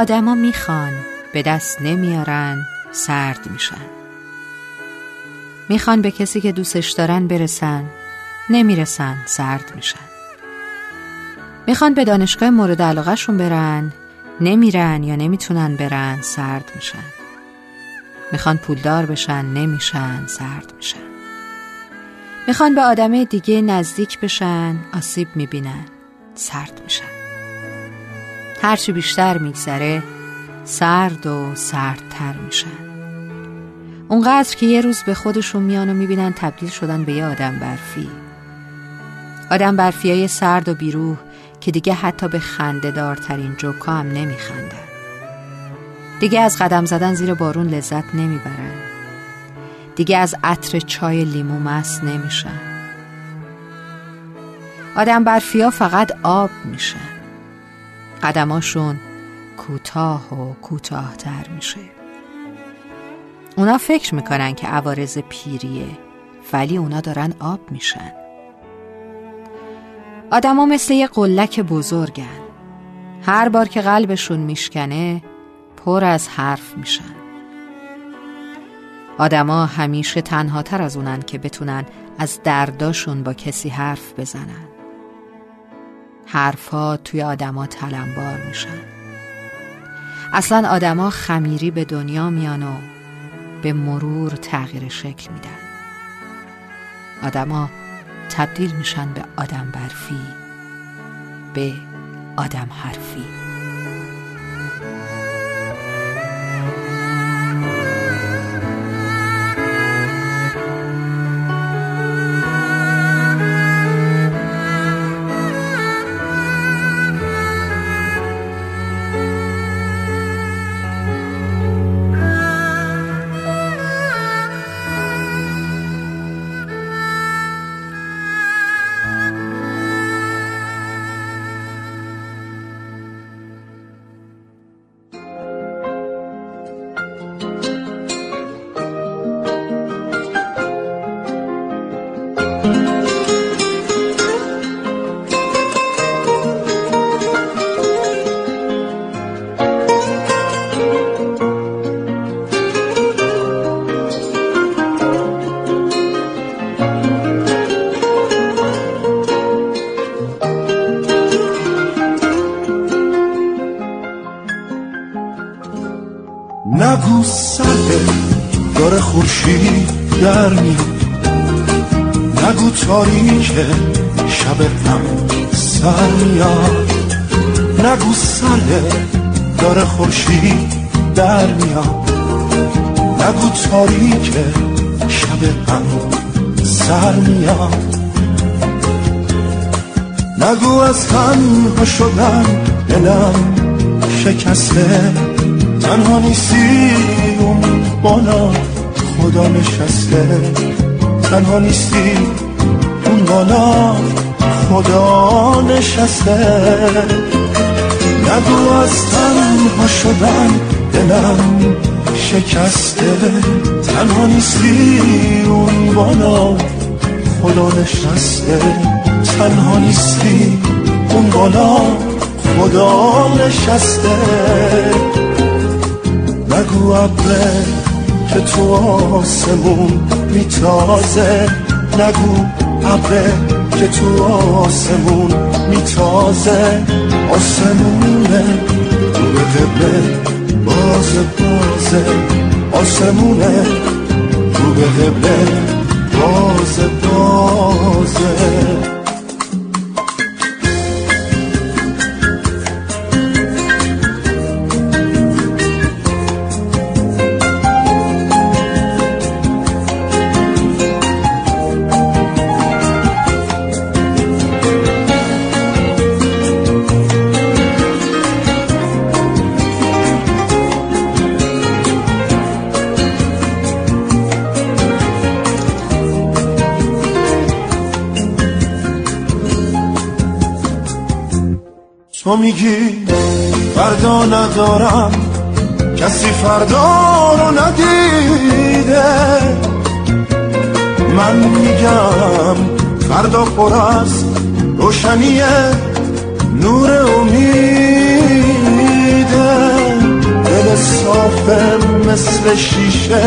آدما میخوان، به دست نمیارن، سرد میشن. میخوان به کسی که دوستش دارن برسن، نمیرسن، سرد میشن. میخوان به دانشگاه مورد علاقه شون برن، نمیرن یا نمیتونن برن، سرد میشن. میخوان پولدار بشن، نمیشن، سرد میشن. میخوان به آدم دیگه نزدیک بشن، آسیب میبینن، سرد میشن. هرچی بیشتر میگذره سرد و سردتر میشن. اونقدر که یه روز به خودشون میان و میبینن تبدیل شدن به یه آدم برفی. آدم برفی های سرد و بیروح که دیگه حتی به خنده دارترین جوکا هم نمیخندن. دیگه از قدم زدن زیر بارون لذت نمیبرن. دیگه از عطر چای لیمو مست نمیشن. آدم برفی ها فقط آب میشن. قدماشون کوتاه و کوتاه‌تر میشه. اونا فکر میکنن که عوارض پیریه، ولی اونا دارن آب میشن. آدما مثل یه قلک بزرگن. هر بار که قلبشون میشکنه، پر از حرف میشن. آدما همیشه تنها تر از اونن که بتونن از درداشون با کسی حرف بزنن. حرفا توی آدما تلمبار میشن. اصلا آدما خمیری به دنیا میان و به مرور تغییر شکل میدن. آدما تبدیل میشن به آدم برفی، به آدم حرفی. نگو سرده داره خورشید در میاد، نگو تاریکه شب هم سر میاد، نگو سرده داره خورشید در میاد، نگو تاریکه شب هم سر میاد، نگو از تنها شدن دلم شکسته، تنها نیستی اون بالا خدا نشسته، تنها نیستی اون بالا خدا نشسته، نگو از تنها شدن دلم شکسته، تنها نیستی اون بالا خدا نشسته، تنها نیستی اون بالا خدا نشسته، نگو عبره که تو آسمون میتازه، نگو عبره که تو آسمون میتازه، آسمونه رو به قبله بازه بازه، آسمونه رو به قبله بازه بازه، تو میگی فردا ندارم، کسی فردا رو ندیده، من میگم فردا پر از روشنی نور امیده، مثل شیشه،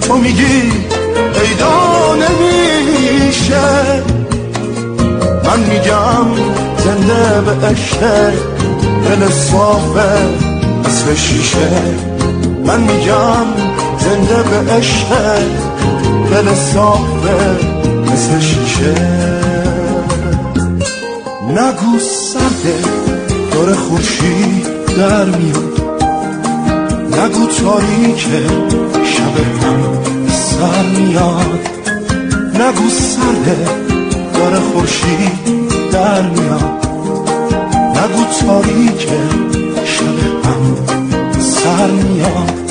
تو میگی پیدا نمیشه، من میگم زنده به عشقه، دل صافه مثل شیشه، من میگم زنده به عشقه، دل صافه مثل شیشه. نگو سرده دور خورشید در میاد، نگو تاریکه شب هم سر میاد، نگو سرده داره خورشید در میاد، نگو تاریکه شب هم سر میاد.